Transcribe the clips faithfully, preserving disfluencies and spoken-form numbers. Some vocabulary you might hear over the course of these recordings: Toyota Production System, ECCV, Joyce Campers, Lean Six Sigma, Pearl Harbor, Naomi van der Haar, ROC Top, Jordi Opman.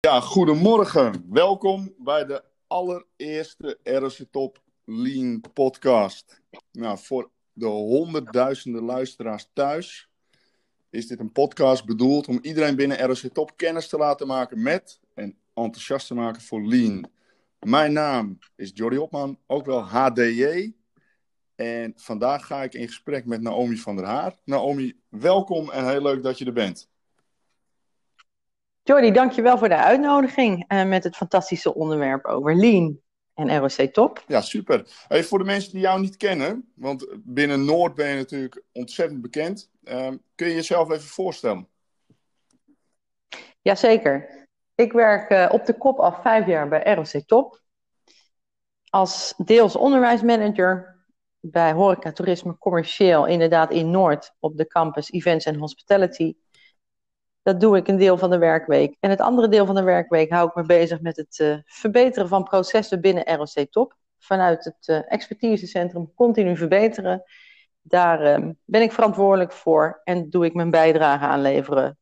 Ja, goedemorgen. Welkom bij de allereerste R O C Top Lean podcast. Nou, voor de honderdduizenden luisteraars thuis is dit een podcast bedoeld om iedereen binnen R O C Top kennis te laten maken met en enthousiast te maken voor Lean. Mijn naam is Jordi Opman, ook wel H D J. En vandaag ga ik in gesprek met Naomi van der Haar. Naomi, welkom en heel leuk dat je er bent. Jordi, dankjewel voor de uitnodiging en met het fantastische onderwerp over Lean en R O C Top. Ja, super. Hey, voor de mensen die jou niet kennen, want binnen Noord ben je natuurlijk ontzettend bekend. Um, kun je jezelf even voorstellen? Jazeker. Ik werk uh, op de kop af vijf jaar bij R O C Top. Als deels onderwijsmanager bij horeca, toerisme, commercieel, inderdaad in Noord op de campus Events en Hospitality. Dat doe ik een deel van de werkweek. En het andere deel van de werkweek hou ik me bezig met het uh, verbeteren van processen binnen R O C Top. Vanuit het uh, expertisecentrum continu verbeteren. Daar uh, ben ik verantwoordelijk voor en doe ik mijn bijdrage aan leveren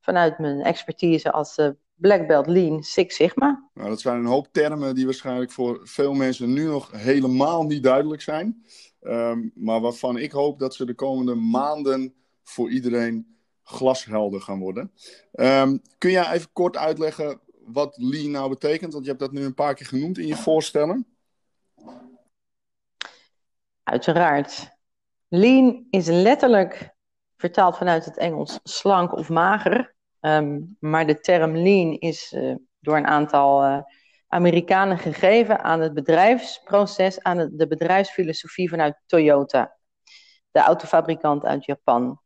vanuit mijn expertise als uh, Black Belt Lean Six Sigma. Nou, dat zijn een hoop termen die waarschijnlijk voor veel mensen nu nog helemaal niet duidelijk zijn. Um, maar waarvan ik hoop dat ze de komende maanden voor iedereen glashelder gaan worden. Um, kun jij even kort uitleggen wat Lean nou betekent? Want je hebt dat nu een paar keer genoemd in je voorstellen. Uiteraard. Lean is letterlijk vertaald vanuit het Engels slank of mager. Um, maar de term lean is uh, door een aantal uh, Amerikanen gegeven aan het bedrijfsproces, aan het, de bedrijfsfilosofie vanuit Toyota, de autofabrikant uit Japan.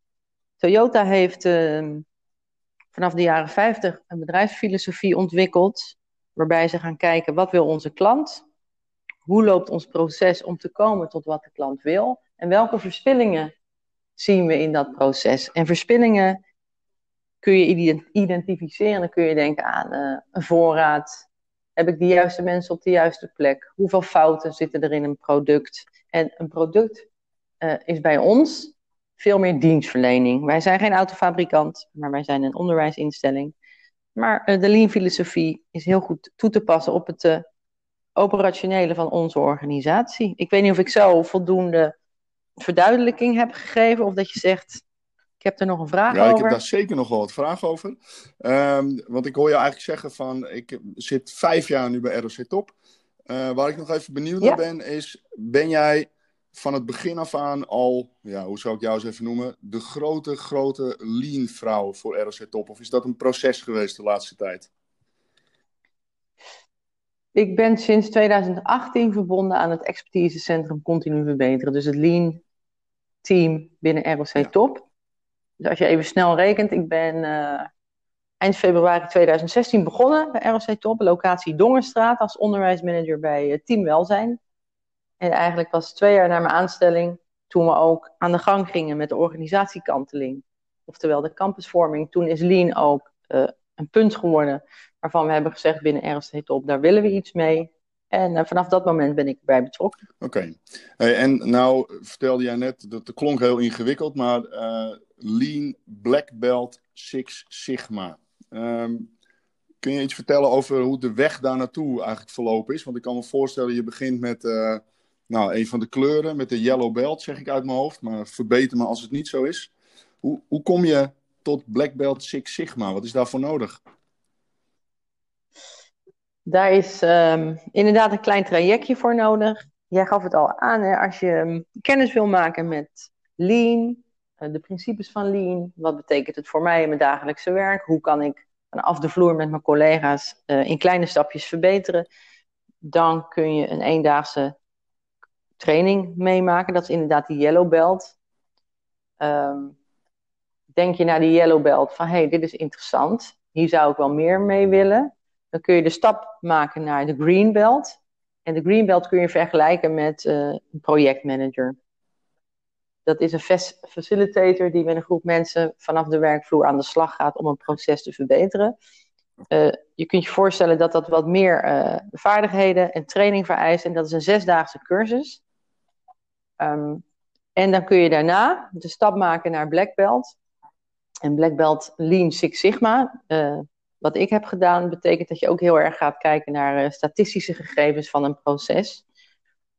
Toyota heeft uh, vanaf de jaren vijftig een bedrijfsfilosofie ontwikkeld, waarbij ze gaan kijken wat wil onze klant, hoe loopt ons proces om te komen tot wat de klant wil en welke verspillingen zien we in dat proces. En verspillingen kun je identificeren, dan kun je denken aan uh, een voorraad. Heb ik de juiste mensen op de juiste plek? Hoeveel fouten zitten er in een product? En een product uh, is bij ons veel meer dienstverlening. Wij zijn geen autofabrikant, maar wij zijn een onderwijsinstelling. Maar uh, de Lean-filosofie is heel goed toe te passen op het uh, operationele van onze organisatie. Ik weet niet of ik zo voldoende verduidelijking heb gegeven, of dat je zegt... Ik heb er nog een vraag ja, over. Ja, ik heb daar zeker nog wel wat vragen over. Um, want ik hoor je eigenlijk zeggen van... Ik zit vijf jaar nu bij R O C Top. Uh, waar ik nog even benieuwd naar ja. ben, is... Ben jij van het begin af aan al... Ja, hoe zou ik jou eens even noemen? De grote, grote lean-vrouw voor R O C Top. Of is dat een proces geweest de laatste tijd? Ik ben sinds tweeduizend achttien verbonden aan het expertisecentrum Continu Verbeteren. Dus het lean-team binnen R O C ja. Top... Dus als je even snel rekent, ik ben uh, eind februari tweeduizend zestien begonnen bij R O C Top, locatie Dongenstraat, als onderwijsmanager bij uh, Team Welzijn. En eigenlijk was het twee jaar na mijn aanstelling, toen we ook aan de gang gingen met de organisatiekanteling, oftewel de campusvorming, toen is Lean ook uh, een punt geworden waarvan we hebben gezegd binnen R O C Top, daar willen we iets mee. En uh, vanaf dat moment ben ik erbij betrokken. Oké. Okay. Hey, en nou vertelde jij net, dat klonk heel ingewikkeld, maar... Uh... Lean Black Belt Six Sigma. Um, kun je iets vertellen over hoe de weg daar naartoe eigenlijk verlopen is? Want ik kan me voorstellen, je begint met uh, nou, een van de kleuren, met de yellow belt, zeg ik uit mijn hoofd. Maar verbeter me als het niet zo is. Hoe, hoe kom je tot Black Belt Six Sigma? Wat is daarvoor nodig? Daar is um, inderdaad een klein trajectje voor nodig. Jij gaf het al aan, hè? Als je kennis wil maken met Lean... De principes van Lean, wat betekent het voor mij in mijn dagelijkse werk? Hoe kan ik vanaf de vloer met mijn collega's uh, in kleine stapjes verbeteren? Dan kun je een eendaagse training meemaken. Dat is inderdaad die yellow belt. Um, denk je naar die yellow belt van, hé, hey, dit is interessant. Hier zou ik wel meer mee willen. Dan kun je de stap maken naar de green belt. En de green belt kun je vergelijken met uh, een projectmanager. Dat is een facilitator die met een groep mensen vanaf de werkvloer aan de slag gaat om een proces te verbeteren. Uh, je kunt je voorstellen dat dat wat meer uh, vaardigheden en training vereist. En dat is een zesdaagse cursus. Um, En dan kun je daarna de stap maken naar Black Belt. En Black Belt Lean Six Sigma. Uh, wat ik heb gedaan, betekent dat je ook heel erg gaat kijken naar uh, statistische gegevens van een proces.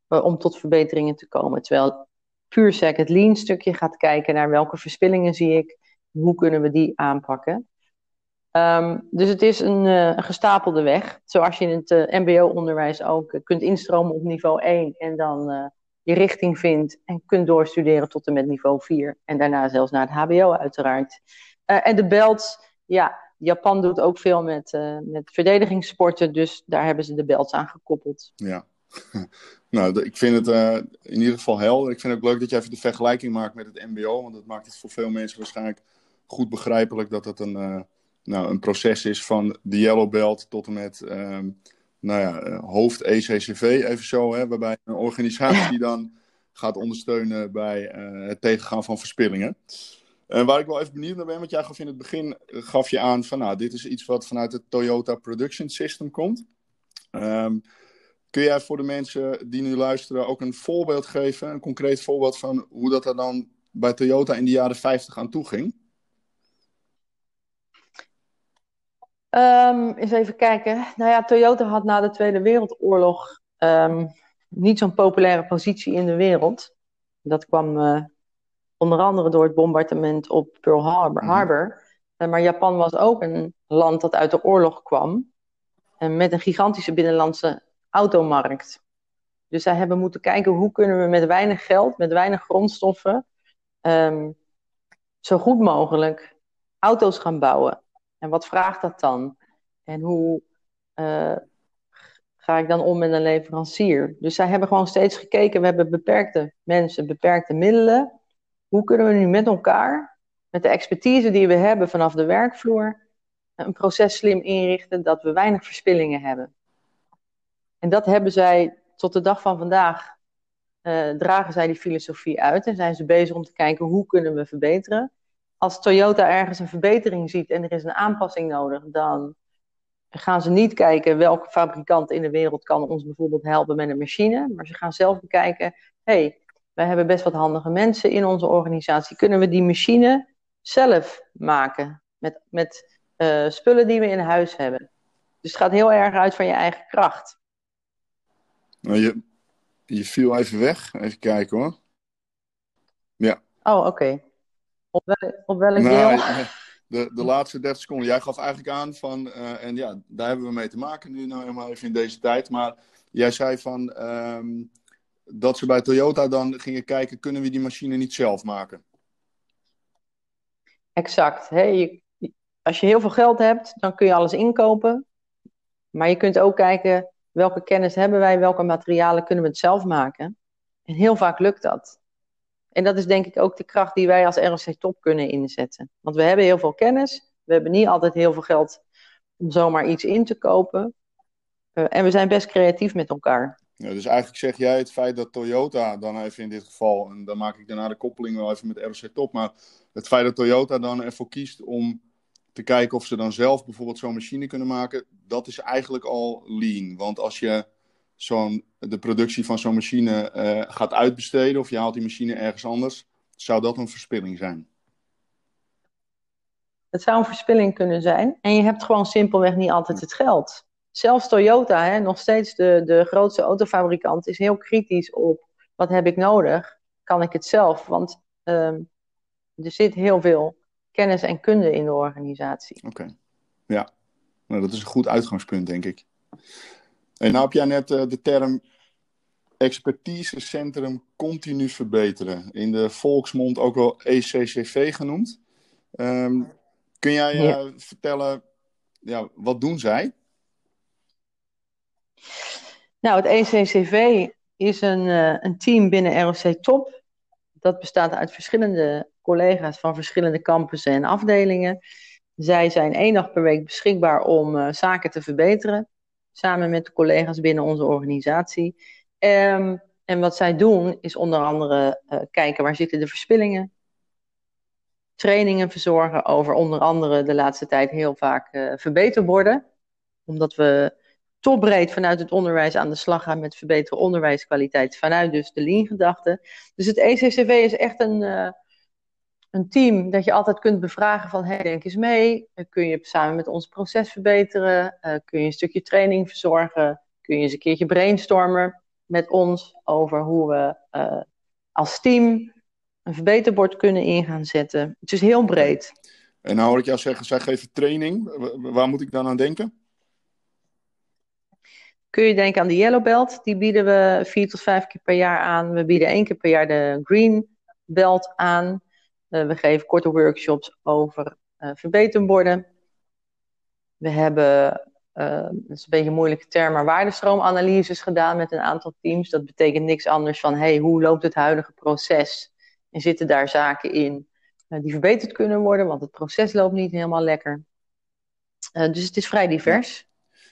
Uh, om tot verbeteringen te komen. Terwijl puur sec het lean stukje gaat kijken naar welke verspillingen zie ik. Hoe kunnen we die aanpakken. Um, dus het is een, uh, een gestapelde weg. Zoals je in het uh, mbo-onderwijs ook uh, kunt instromen op niveau één. En dan... Uh, je richting vindt en kunt doorstuderen tot en met niveau vier. En daarna zelfs naar het hbo uiteraard. Uh, en de belts, ja, Japan doet ook veel met, uh, met verdedigingssporten. Dus daar hebben ze de belts aan gekoppeld. Ja, nou, ik vind het uh, in ieder geval helder. Ik vind het ook leuk dat je even de vergelijking maakt met het mbo. Want dat maakt het voor veel mensen waarschijnlijk goed begrijpelijk... dat het een, uh, nou, een proces is van de yellow belt tot en met... Um, nou ja, hoofd E C C V even zo, hè, waarbij een organisatie dan gaat ondersteunen bij uh, het tegengaan van verspillingen. Uh, waar ik wel even benieuwd naar ben, want jij gaf in het begin gaf je aan van, nou, dit is iets wat vanuit het Toyota Production System komt. Um, kun jij voor de mensen die nu luisteren ook een voorbeeld geven, een concreet voorbeeld van hoe dat er dan bij Toyota in de jaren vijftig aan toe ging? Um, eens even kijken. Nou ja, Toyota had na de Tweede Wereldoorlog um, niet zo'n populaire positie in de wereld. Dat kwam uh, onder andere door het bombardement op Pearl Harbor. Harbor. Uh, maar Japan was ook een land dat uit de oorlog kwam. Uh, met een gigantische binnenlandse automarkt. Dus zij hebben moeten kijken hoe kunnen we met weinig geld, met weinig grondstoffen... Um, zo goed mogelijk auto's gaan bouwen. En wat vraagt dat dan? En hoe uh, ga ik dan om met een leverancier? Dus zij hebben gewoon steeds gekeken. We hebben beperkte mensen, beperkte middelen. Hoe kunnen we nu met elkaar, met de expertise die we hebben vanaf de werkvloer, een proces slim inrichten dat we weinig verspillingen hebben? En dat hebben zij tot de dag van vandaag. Uh, dragen zij die filosofie uit en zijn ze bezig om te kijken hoe kunnen we verbeteren. Als Toyota ergens een verbetering ziet en er is een aanpassing nodig, dan gaan ze niet kijken welke fabrikant in de wereld kan ons bijvoorbeeld helpen met een machine. Maar ze gaan zelf bekijken, hey, wij hebben best wat handige mensen in onze organisatie. Kunnen we die machine zelf maken met, met uh, spullen die we in huis hebben? Dus het gaat heel erg uit van je eigen kracht. Nou, je, je viel even weg. Even kijken hoor. Ja. Oh, oké. Okay. Op, wel, op welk nou, deel? De, de laatste dertig seconden. Jij gaf eigenlijk aan van... Uh, en ja, daar hebben we mee te maken nu nou helemaal even in deze tijd. Maar jij zei van... Um, dat ze bij Toyota dan gingen kijken... kunnen we die machine niet zelf maken? Exact. Hey, je, als je heel veel geld hebt... dan kun je alles inkopen. Maar je kunt ook kijken... welke kennis hebben wij? Welke materialen kunnen we het zelf maken? En heel vaak lukt dat. En dat is denk ik ook de kracht die wij als R O C Top kunnen inzetten. Want we hebben heel veel kennis. We hebben niet altijd heel veel geld om zomaar iets in te kopen. Uh, en we zijn best creatief met elkaar. Ja, dus eigenlijk zeg jij het feit dat Toyota dan even in dit geval... en dan maak ik daarna de koppeling wel even met R O C Top... maar het feit dat Toyota dan ervoor kiest om te kijken... of ze dan zelf bijvoorbeeld zo'n machine kunnen maken... dat is eigenlijk al lean. Want als je... Zo'n, de productie van zo'n machine uh, gaat uitbesteden... of je haalt die machine ergens anders... zou dat een verspilling zijn? Het zou een verspilling kunnen zijn. En je hebt gewoon simpelweg niet altijd het geld. Zelfs Toyota, hè, nog steeds de, de grootste autofabrikant... is heel kritisch op wat heb ik nodig? Kan ik het zelf? Want um, er zit heel veel kennis en kunde in de organisatie. Oké, okay. Ja. Nou, dat is een goed uitgangspunt, denk ik. En nou heb jij net uh, de term expertisecentrum continu verbeteren. In de volksmond ook wel E C C V genoemd. Um, kun jij uh, ja. vertellen, ja, wat doen zij? Nou, het E C C V is een, uh, een team binnen R O C Top. Dat bestaat uit verschillende collega's van verschillende campussen en afdelingen. Zij zijn één dag per week beschikbaar om uh, zaken te verbeteren. Samen met de collega's binnen onze organisatie. Um, en wat zij doen is onder andere uh, kijken waar zitten de verspillingen. Trainingen verzorgen over onder andere de laatste tijd heel vaak uh, verbeterborden. Omdat we topbreed vanuit het onderwijs aan de slag gaan met verbeteren onderwijskwaliteit vanuit dus de lean-gedachte. Dus het E C C V is echt een, uh, een team dat je altijd kunt bevragen van, hey, denk eens mee, kun je samen met ons proces verbeteren, uh, kun je een stukje training verzorgen, kun je eens een keertje brainstormen met ons over hoe we uh, als team een verbeterbord kunnen in gaan zetten. Het is heel breed. En nou hoor ik jou zeggen, zij geven training. Waar moet ik dan aan denken? Kun je denken aan de Yellow Belt. Die bieden we vier tot vijf keer per jaar aan. We bieden één keer per jaar de Green Belt aan. Uh, we geven korte workshops over uh, verbeterborden. We hebben, uh, dat is een beetje een moeilijke term, maar waardestroomanalyses gedaan met een aantal teams. Dat betekent niks anders dan, hey, hoe loopt het huidige proces? En zitten daar zaken in uh, die verbeterd kunnen worden, want het proces loopt niet helemaal lekker. Uh, dus het is vrij divers.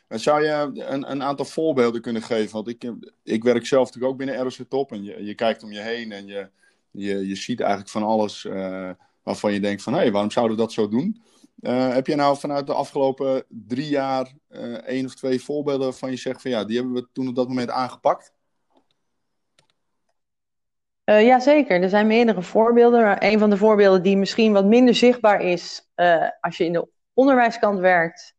Zou je een, een aantal voorbeelden kunnen geven? Want ik, ik werk zelf natuurlijk ook binnen R O C Top. En je, je kijkt om je heen en je, je, je ziet eigenlijk van alles uh, waarvan je denkt van, hé, hey, waarom zouden we dat zo doen? Uh, heb je nou vanuit de afgelopen drie jaar uh, één of twee voorbeelden waarvan je zegt van, ja, die hebben we toen op dat moment aangepakt? Uh, Jazeker, er zijn meerdere voorbeelden. Maar een van de voorbeelden die misschien wat minder zichtbaar is uh, als je in de onderwijskant werkt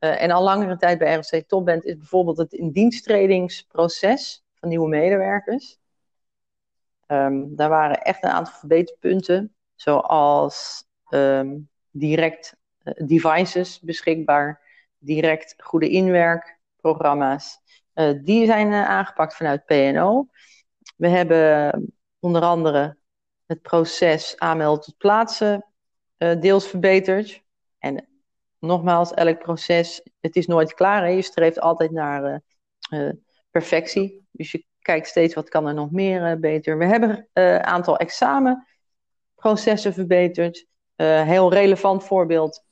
uh, en al langere tijd bij R O C Top bent, is bijvoorbeeld het indiensttredingsproces van nieuwe medewerkers. Um, daar waren echt een aantal verbeterpunten, zoals um, direct uh, devices beschikbaar, direct goede inwerkprogramma's. Uh, die zijn uh, aangepakt vanuit P en O. We hebben onder andere het proces aanmelden tot plaatsen uh, deels verbeterd. En nogmaals, elk proces, het is nooit klaar. Hè? Je streeft altijd naar uh, uh, perfectie. Dus je kijkt steeds wat kan er nog meer uh, beter. We hebben een uh, aantal examenprocessen verbeterd. Een uh, heel relevant voorbeeld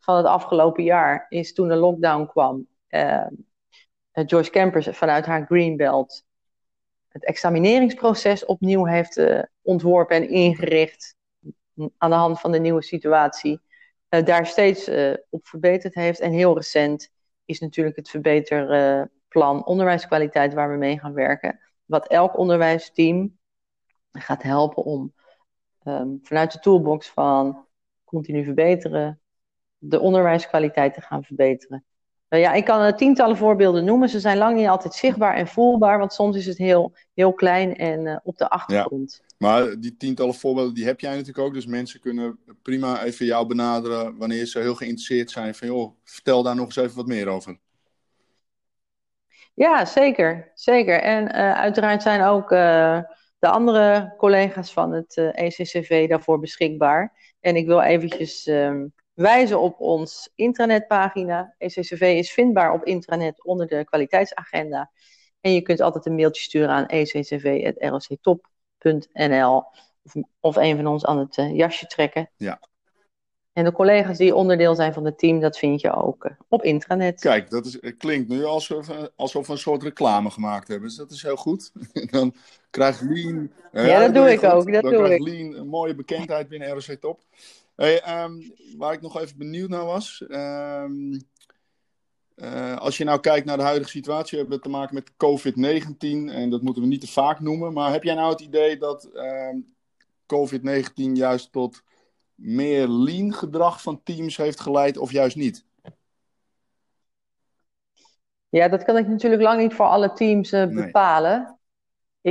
van het afgelopen jaar is toen de lockdown kwam. Uh, Joyce Campers vanuit haar Greenbelt het examineringsproces opnieuw heeft uh, ontworpen en ingericht aan de hand van de nieuwe situatie, uh, daar steeds uh, op verbeterd heeft. En heel recent is natuurlijk het verbeterplan uh, onderwijskwaliteit waar we mee gaan werken, wat elk onderwijsteam gaat helpen om um, vanuit de toolbox van continu verbeteren, de onderwijskwaliteit te gaan verbeteren. Nou ja, ik kan tientallen voorbeelden noemen. Ze zijn lang niet altijd zichtbaar en voelbaar, want soms is het heel, heel klein en uh, op de achtergrond. Ja, maar die tientallen voorbeelden die heb jij natuurlijk ook. Dus mensen kunnen prima even jou benaderen wanneer ze heel geïnteresseerd zijn. Van joh, vertel daar nog eens even wat meer over. Ja, zeker. zeker. En uh, uiteraard zijn ook uh, de andere collega's van het uh, E C C V daarvoor beschikbaar. En ik wil eventjes Um, wijzen op ons intranetpagina. E C C V is vindbaar op intranet onder de kwaliteitsagenda. En je kunt altijd een mailtje sturen aan e c c v apenstaartje r o c top punt n l of, of een van ons aan het uh, jasje trekken. Ja. En de collega's die onderdeel zijn van het team, dat vind je ook uh, op intranet. Kijk, dat is, klinkt nu alsof, alsof we een soort reclame gemaakt hebben. Dus dat is heel goed. Dan krijgt Lean... Uh, ja, dat doe ik goed. ook. Dat Dan doe krijgt ik. Lean een mooie bekendheid binnen R O C Top. Hey, um, waar ik nog even benieuwd naar was. Um, uh, als je nou kijkt naar de huidige situatie, hebben we te maken met covid negentien. En dat moeten we niet te vaak noemen. Maar heb jij nou het idee dat um, covid negentien juist tot meer lean gedrag van teams heeft geleid of juist niet? Ja, dat kan ik natuurlijk lang niet voor alle teams uh, bepalen. Nee.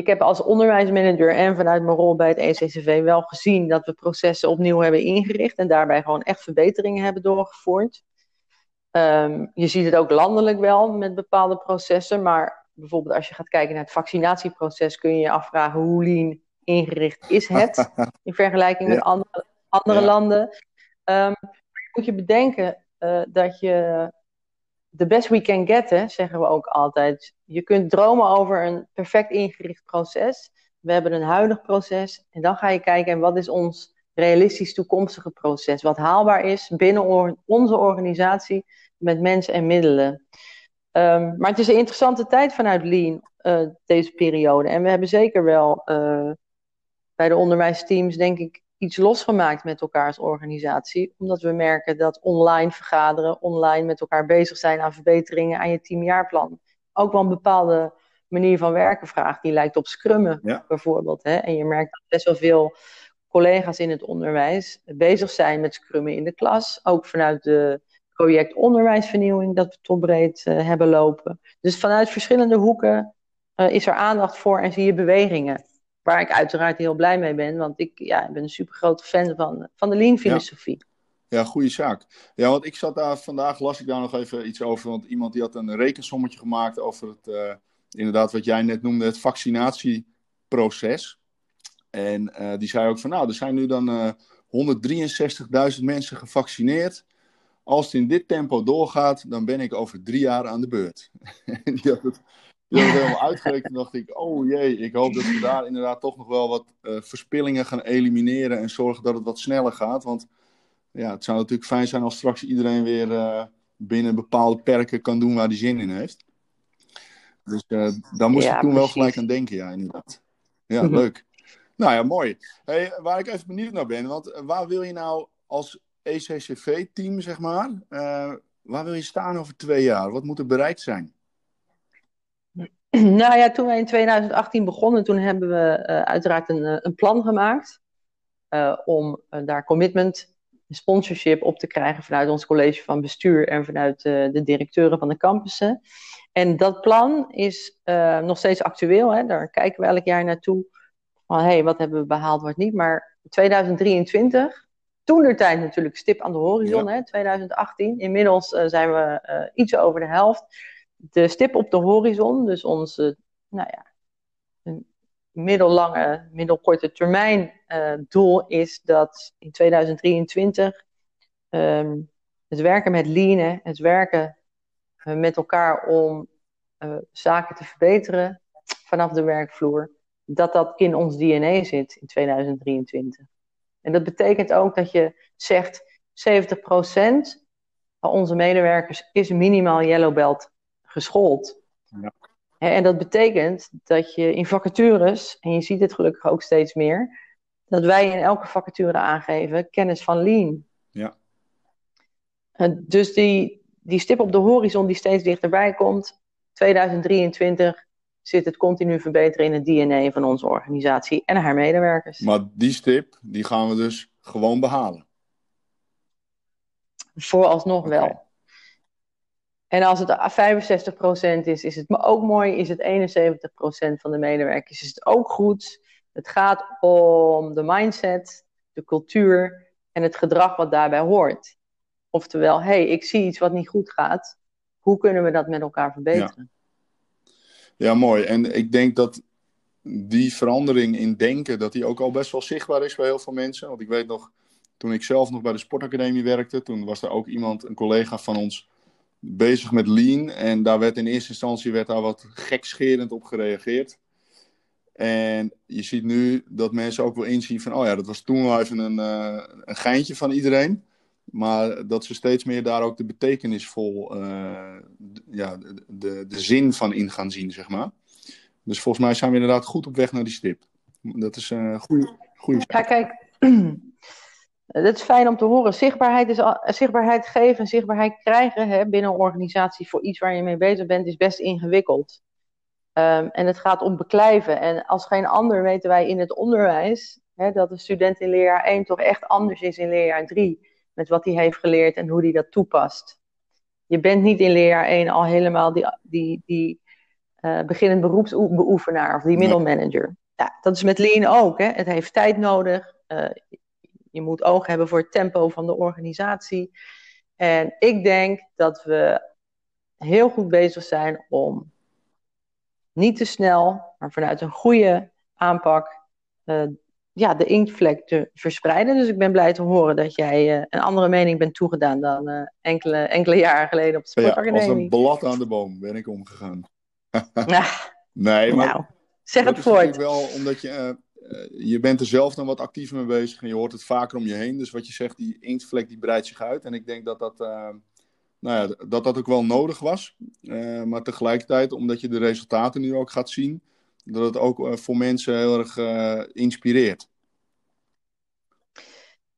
Ik heb als onderwijsmanager en vanuit mijn rol bij het E C C V wel gezien dat we processen opnieuw hebben ingericht en daarbij gewoon echt verbeteringen hebben doorgevoerd. Um, je ziet het ook landelijk wel met bepaalde processen, maar bijvoorbeeld als je gaat kijken naar het vaccinatieproces kun je je afvragen hoe lean ingericht is het in vergelijking ja. met andere, andere ja. landen. Um, moet je bedenken uh, dat je... The best we can get, hè, zeggen we ook altijd. Je kunt dromen over een perfect ingericht proces. We hebben een huidig proces. En dan ga je kijken, wat is ons realistisch toekomstige proces? Wat haalbaar is binnen or- onze organisatie met mensen en middelen. Um, maar het is een interessante tijd vanuit Lean, uh, deze periode. En we hebben zeker wel uh, bij de onderwijsteams, denk ik, iets losgemaakt met elkaar als organisatie. Omdat we merken dat online vergaderen, online met elkaar bezig zijn aan verbeteringen aan je teamjaarplan. Ook wel een bepaalde manier van werken vraagt. Die lijkt op scrummen ja. bijvoorbeeld. Hè? En je merkt dat best wel veel collega's in het onderwijs bezig zijn met scrummen in de klas. Ook vanuit de project onderwijsvernieuwing dat we topbreed uh, hebben lopen. Dus vanuit verschillende hoeken uh, is er aandacht voor en zie je bewegingen. Waar ik uiteraard heel blij mee ben. Want ik ja, ben een supergrote fan van, van de Lean-filosofie. Ja. ja, goede zaak. Ja, want ik zat daar vandaag, las ik daar nog even iets over. Want iemand die had een rekensommetje gemaakt over het, uh, inderdaad wat jij net noemde, het vaccinatieproces. En uh, die zei ook van, nou, er zijn nu dan uh, honderddrieënzestigduizend mensen gevaccineerd. Als het in dit tempo doorgaat, dan ben ik over drie jaar aan de beurt. En die had het... Ik heb het helemaal uitgerekend en dacht ik, oh jee, ik hoop dat we daar inderdaad toch nog wel wat uh, verspillingen gaan elimineren en zorgen dat het wat sneller gaat. Want ja, het zou natuurlijk fijn zijn als straks iedereen weer uh, binnen bepaalde perken kan doen waar hij zin in heeft. Dus uh, daar moest ja, ik toen precies. wel gelijk aan denken, ja inderdaad. Ja, mm-hmm. leuk. Nou ja, mooi. Hey, waar ik even benieuwd naar ben, want waar wil je nou als E C C V-team, zeg maar, uh, waar wil je staan over twee jaar? Wat moet er bereikt zijn? Nou ja, toen wij in tweeduizend achttien begonnen, toen hebben we uh, uiteraard een, een plan gemaakt uh, om uh, daar commitment en sponsorship op te krijgen vanuit ons college van bestuur en vanuit uh, de directeuren van de campussen. En dat plan is uh, nog steeds actueel, hè? Daar kijken we elk jaar naartoe. Van, hey, wat hebben we behaald, wat niet? Maar tweeduizend drieëntwintig, toentertijd natuurlijk stip aan de horizon, ja. hè? tweeduizend achttien. Inmiddels uh, zijn we uh, iets over de helft. De stip op de horizon, dus onze nou ja, middellange, middelkorte termijn uh, doel is dat in tweeduizend drieëntwintig um, het werken met Lean, het werken uh, met elkaar om uh, zaken te verbeteren vanaf de werkvloer, dat dat in ons D N A zit in tweeduizend drieëntwintig. En dat betekent ook dat je zegt zeventig procent van onze medewerkers is minimaal yellow belt geschoold. Ja. En dat betekent dat je in vacatures, en je ziet dit gelukkig ook steeds meer, dat wij in elke vacature aangeven kennis van Lean. Ja. En dus die, die stip op de horizon die steeds dichterbij komt, tweeduizend drieëntwintig zit het continu verbeteren in het D N A van onze organisatie en haar medewerkers. Maar die stip, die gaan we dus gewoon behalen? Vooralsnog okay. wel. En als het vijfenzestig procent is, is het ook mooi. Is het eenenzeventig procent van de medewerkers, is het ook goed. Het gaat om de mindset, de cultuur en het gedrag wat daarbij hoort. Oftewel, hé, hey, ik zie iets wat niet goed gaat. Hoe kunnen we dat met elkaar verbeteren? Ja, ja mooi. En ik denk dat die verandering in denken, dat die ook al best wel zichtbaar is bij heel veel mensen. Want ik weet nog, toen ik zelf nog bij de sportacademie werkte, toen was er ook iemand, een collega van ons, bezig met Lean en daar werd in eerste instantie werd daar wat gekscherend op gereageerd. En je ziet nu dat mensen ook wel inzien van, oh ja, dat was toen wel even een, uh, een geintje van iedereen, maar dat ze steeds meer daar ook de betekenisvol, uh, d- ja, de, de zin van in gaan zien, zeg maar. Dus volgens mij zijn we inderdaad goed op weg naar die stip. Dat is een uh, goede, goede zaak. Ja, kijk, dat is fijn om te horen. Zichtbaarheid, is al, zichtbaarheid geven en zichtbaarheid krijgen hè, binnen een organisatie voor iets waar je mee bezig bent, is best ingewikkeld. Um, en het gaat om beklijven. En als geen ander weten wij in het onderwijs hè, dat een student in leerjaar één toch echt anders is in leerjaar drie. Met wat hij heeft geleerd en hoe hij dat toepast. Je bent niet in leerjaar één al helemaal die, die, die uh, beginnend beroepsbeoefenaar of die middelmanager. Ja, dat is met Lean ook. Hè. Het heeft tijd nodig. Uh, Je moet oog hebben voor het tempo van de organisatie. En ik denk dat we heel goed bezig zijn om niet te snel, maar vanuit een goede aanpak uh, ja, de inktvlek te verspreiden. Dus ik ben blij te horen dat jij uh, een andere mening bent toegedaan dan uh, enkele, enkele jaren geleden op de sportacademie. Ja, als een blad aan de boom ben ik omgegaan. nou, nee, maar nou, zeg het voort. Dat is natuurlijk wel omdat je... Uh, Je bent er zelf dan wat actief mee bezig en je hoort het vaker om je heen. Dus wat je zegt, die inktvlek die breidt zich uit. En ik denk dat dat, uh, nou ja, dat, dat ook wel nodig was. Uh, maar tegelijkertijd, omdat je de resultaten nu ook gaat zien, dat het ook uh, voor mensen heel erg uh, inspireert.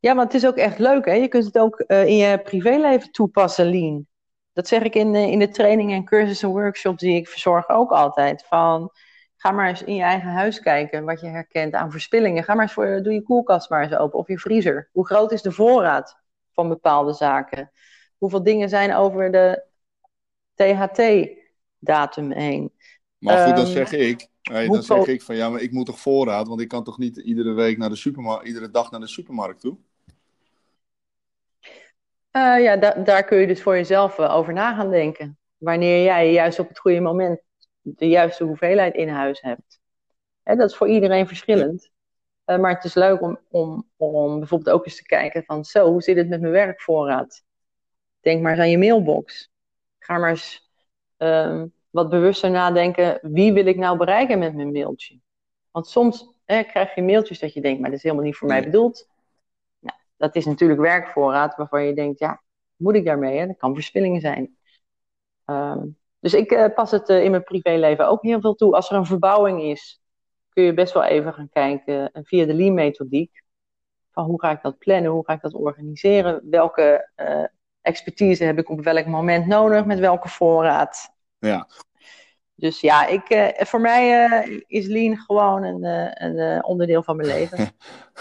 Ja, maar het is ook echt leuk, hè? Je kunt het ook uh, in je privéleven toepassen, Lean. Dat zeg ik in, uh, in de trainingen en cursussen en workshops die ik verzorg ook altijd. Van, ga maar eens in je eigen huis kijken wat je herkent aan verspillingen. Ga maar eens voor, doe je koelkast maar eens open of je vriezer. Hoe groot is de voorraad van bepaalde zaken? Hoeveel dingen zijn over de T H T-datum heen? Maar goed, um, dat zeg ik. Hey, dan zeg ik van ja, maar ik moet toch voorraad, want ik kan toch niet iedere week naar de supermarkt, iedere dag naar de supermarkt toe? Uh, ja, da- daar kun je dus voor jezelf uh, over na gaan denken. Wanneer jij juist op het goede moment de juiste hoeveelheid in huis hebt. Hè, dat is voor iedereen verschillend. Ja. Uh, maar het is leuk om, om, om bijvoorbeeld ook eens te kijken van zo, hoe zit het met mijn werkvoorraad? Denk maar eens aan je mailbox. Ga maar eens... Um, wat bewuster nadenken, wie wil ik nou bereiken met mijn mailtje? Want soms hè, krijg je mailtjes dat je denkt, maar dat is helemaal niet voor mij bedoeld. Nou, dat is natuurlijk werkvoorraad waarvan je denkt, ja, moet ik daarmee? Hè? Dat kan verspillingen zijn. Um, dus ik uh, pas het uh, in mijn privéleven ook heel veel toe. Als er een verbouwing is, kun je best wel even gaan kijken uh, via de Lean-methodiek. Van hoe ga ik dat plannen? Hoe ga ik dat organiseren? Welke uh, expertise heb ik op welk moment nodig? Met welke voorraad? Ja. Dus ja, ik, uh, voor mij uh, is Lean gewoon een, uh, een uh, onderdeel van mijn leven.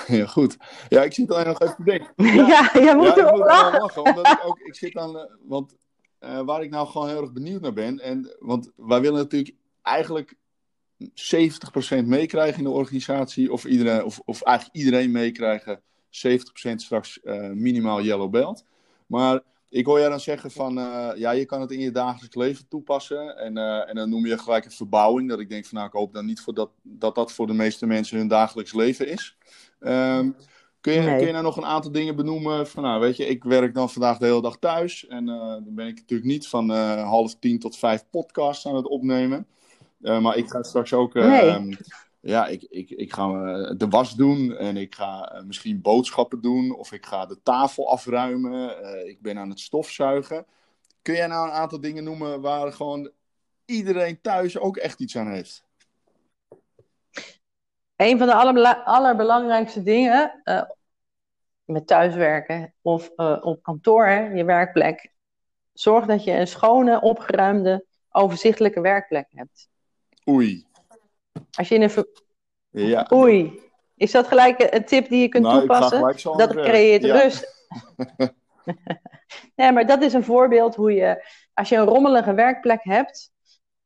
Ja, goed. Ja, ik zit alleen nog even te denken. Ja, ja jij moet ja, er wel lachen. lachen omdat ik, ook, ik zit aan, uh, want uh, waar ik nou gewoon heel erg benieuwd naar ben. En, want wij willen natuurlijk eigenlijk zeventig procent meekrijgen in de organisatie. Of, iedereen, of, of eigenlijk iedereen meekrijgen. zeventig procent straks uh, minimaal yellow belt. Maar... Ik hoor jij dan zeggen van, uh, ja, je kan het in je dagelijks leven toepassen. En, uh, en dan noem je gelijk een verbouwing. Dat ik denk van, nou, ik hoop dan niet voor dat, dat dat voor de meeste mensen hun dagelijks leven is. Um, kun je, nee. kun je nou nog een aantal dingen benoemen? Van, nou, weet je, ik werk dan vandaag de hele dag thuis. En uh, dan ben ik natuurlijk niet van uh, half tien tot vijf podcasts aan het opnemen. Uh, maar ik ga straks ook... Uh, nee. um, Ja, ik, ik, ik ga de was doen en ik ga misschien boodschappen doen of ik ga de tafel afruimen. Uh, ik ben aan het stofzuigen. Kun jij nou een aantal dingen noemen waar gewoon iedereen thuis ook echt iets aan heeft? Een van de allerbela- allerbelangrijkste dingen uh, met thuiswerken of uh, op kantoor, hè, je werkplek. Zorg dat je een schone, opgeruimde, overzichtelijke werkplek hebt. Oei. Als je in een ver... ja. Oei, is dat gelijk een tip die je kunt nou, toepassen? Dat creëert ja. rust. Nee, maar dat is een voorbeeld hoe je, als je een rommelige werkplek hebt,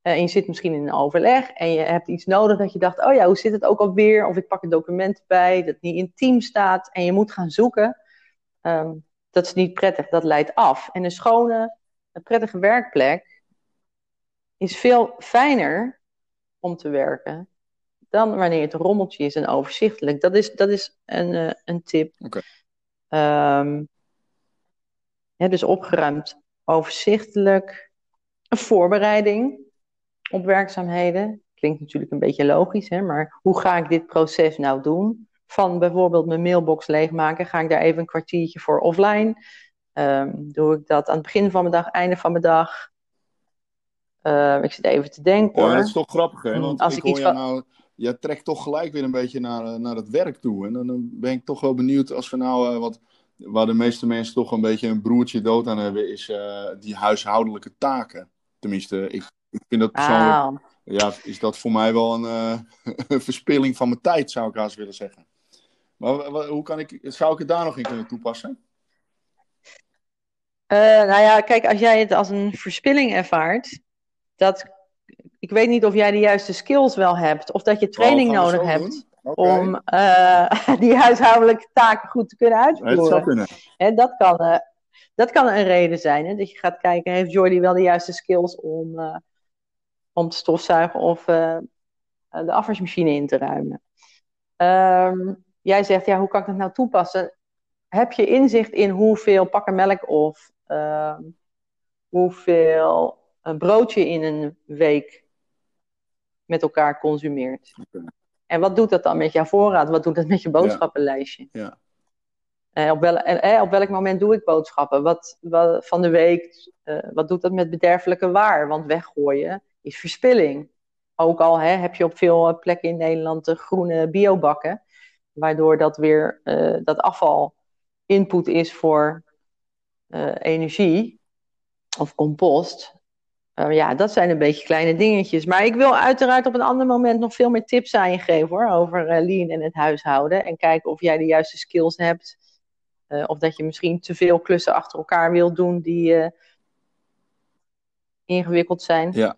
uh, en je zit misschien in een overleg en je hebt iets nodig dat je dacht, oh ja, hoe zit het ook alweer? Of ik pak een document bij dat niet intiem staat en je moet gaan zoeken. Um, dat is niet prettig, dat leidt af. En een schone, een prettige werkplek is veel fijner om te werken, dan wanneer het een rommeltje is en overzichtelijk. Dat is, dat is een, uh, een tip. Okay. Um, ja, dus opgeruimd, overzichtelijk, een voorbereiding op werkzaamheden. Klinkt natuurlijk een beetje logisch, hè, maar hoe ga ik dit proces nou doen? Van bijvoorbeeld mijn mailbox leegmaken, ga ik daar even een kwartiertje voor offline? Um, doe ik dat aan het begin van mijn dag, einde van mijn dag? Uh, ik zit even te denken. Ja, dat is toch grappig, hè? Want als ik, ik hoor jou van... nou, jij trekt toch gelijk weer een beetje naar, naar het werk toe. En dan, dan ben ik toch wel benieuwd als we nou, uh, wat, waar de meeste mensen toch een beetje een broertje dood aan hebben, is uh, die huishoudelijke taken. Tenminste, ik, ik vind dat persoonlijk, ah. ja, is dat voor mij wel een, uh, een verspilling van mijn tijd, zou ik haast willen zeggen. Maar w- hoe kan ik, zou ik het daar nog in kunnen toepassen? Uh, nou ja, kijk, als jij het als een verspilling ervaart, dat, ik weet niet of jij de juiste skills wel hebt. Of dat je training oh, nodig hebt. Okay. Om uh, die huishoudelijke taken goed te kunnen uitvoeren. En dat kan, uh, dat kan een reden zijn. Hè? Dat je gaat kijken, heeft Jordi wel de juiste skills om, uh, om te stofzuigen of uh, de afwasmachine in te ruimen. Um, jij zegt, ja, hoe kan ik dat nou toepassen? Heb je inzicht in hoeveel pakken melk of uh, hoeveel... een broodje in een week met elkaar consumeert. Okay. En wat doet dat dan met jouw voorraad? Wat doet dat met je boodschappenlijstje? Ja. Ja. Uh, op, wel, uh, op welk moment doe ik boodschappen? Wat, wat van de week, uh, wat doet dat met bederfelijke waar? Want weggooien is verspilling. Ook al hè, heb je op veel plekken in Nederland de groene biobakken, waardoor dat weer uh, dat afval input is voor uh, energie of compost. Uh, ja, dat zijn een beetje kleine dingetjes. Maar ik wil uiteraard op een ander moment nog veel meer tips aan je geven hoor, over uh, lean en het huishouden. En kijken of jij de juiste skills hebt. Uh, of dat je misschien te veel klussen achter elkaar wilt doen die uh, ingewikkeld zijn. Ja,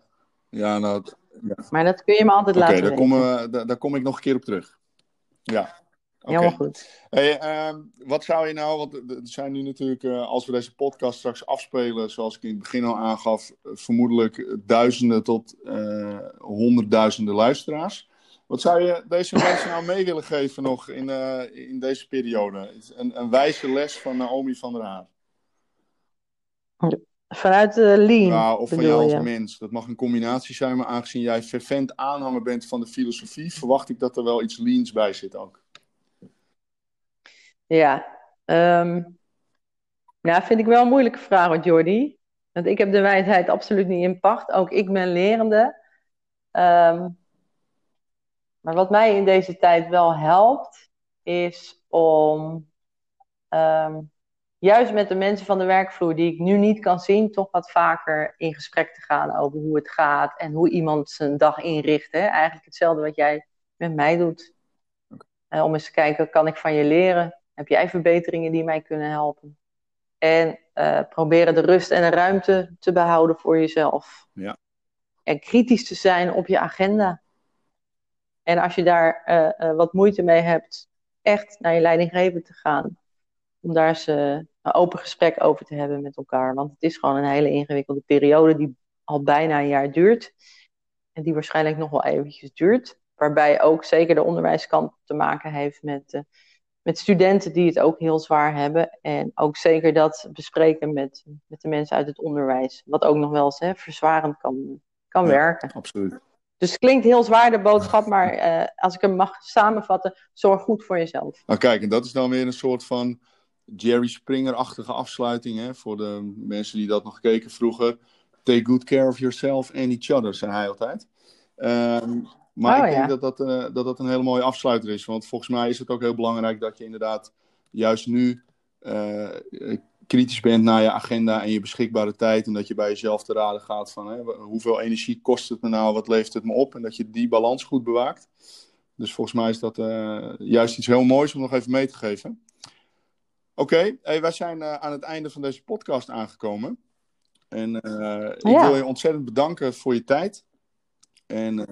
ja, nou, het, ja. Maar dat kun je me altijd okay, laten weten. Oké, daar, daar kom ik nog een keer op terug. Ja. Okay. Helemaal goed. Hey, uh, wat zou je nou, want er zijn nu natuurlijk, uh, als we deze podcast straks afspelen, zoals ik in het begin al aangaf, vermoedelijk duizenden tot uh, honderdduizenden luisteraars. Wat zou je deze mensen nou mee willen geven nog in, uh, in deze periode? Een, een wijze les van Naomi van der Haar. Vanuit uh, Lean. Nou, of van jou als mens. Dat mag een combinatie zijn, maar aangezien jij fervent aanhanger bent van de filosofie, verwacht ik dat er wel iets leans bij zit ook. Ja, um, nou vind ik wel een moeilijke vraag hoor, Jordi. Want ik heb de wijsheid absoluut niet in pacht. Ook ik ben lerende. Um, maar wat mij in deze tijd wel helpt, is om um, juist met de mensen van de werkvloer die ik nu niet kan zien, toch wat vaker in gesprek te gaan over hoe het gaat en hoe iemand zijn dag inricht. Hè? Eigenlijk hetzelfde wat jij met mij doet. Uh, om eens te kijken, kan ik van je leren? Heb jij verbeteringen die mij kunnen helpen? En uh, proberen de rust en de ruimte te behouden voor jezelf. Ja. En kritisch te zijn op je agenda. En als je daar uh, uh, wat moeite mee hebt, echt naar je leidinggevende te gaan. Om daar eens uh, een open gesprek over te hebben met elkaar. Want het is gewoon een hele ingewikkelde periode die al bijna een jaar duurt. En die waarschijnlijk nog wel eventjes duurt. Waarbij ook zeker de onderwijskant te maken heeft met... Uh, Met studenten die het ook heel zwaar hebben. En ook zeker dat bespreken met, met de mensen uit het onderwijs. Wat ook nog wel eens hè, verzwarend kan, kan ja, werken. Absoluut. Dus het klinkt heel zwaar de boodschap. Maar uh, als ik hem mag samenvatten. Zorg goed voor jezelf. Nou kijk, en dat is dan weer een soort van Jerry Springer-achtige afsluiting. Hè, voor de mensen die dat nog keken vroeger. Take good care of yourself and each other, zei hij altijd. Um, Maar oh, ik denk ja. dat, dat, uh, dat dat een hele mooie afsluiter is. Want volgens mij is het ook heel belangrijk dat je inderdaad juist nu uh, kritisch bent naar je agenda en je beschikbare tijd. En dat je bij jezelf te raden gaat van hè, hoeveel energie kost het me nou, wat levert het me op? En dat je die balans goed bewaakt. Dus volgens mij is dat uh, juist iets heel moois om nog even mee te geven. Oké, okay. Hey, wij zijn uh, aan het einde van deze podcast aangekomen. En uh, ja. ik wil je ontzettend bedanken voor je tijd. En... Uh,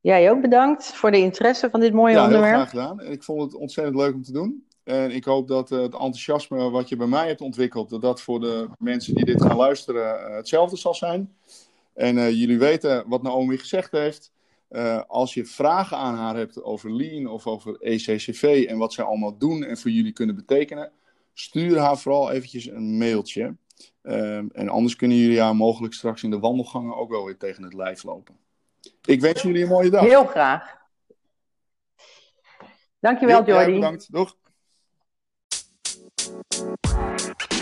Jij ook bedankt voor de interesse van dit mooie ja, onderwerp. Ja, heel graag gedaan. Ik vond het ontzettend leuk om te doen. En ik hoop dat uh, het enthousiasme wat je bij mij hebt ontwikkeld, dat dat voor de mensen die dit gaan luisteren uh, hetzelfde zal zijn. En uh, jullie weten wat Naomi gezegd heeft. Uh, als je vragen aan haar hebt over Lean of over E C C V en wat zij allemaal doen en voor jullie kunnen betekenen, stuur haar vooral eventjes een mailtje. Uh, en anders kunnen jullie haar mogelijk straks in de wandelgangen ook wel weer tegen het lijf lopen. Ik wens jullie een mooie dag. Heel graag. Dankjewel, Jordi. Ja, bedankt. Doeg.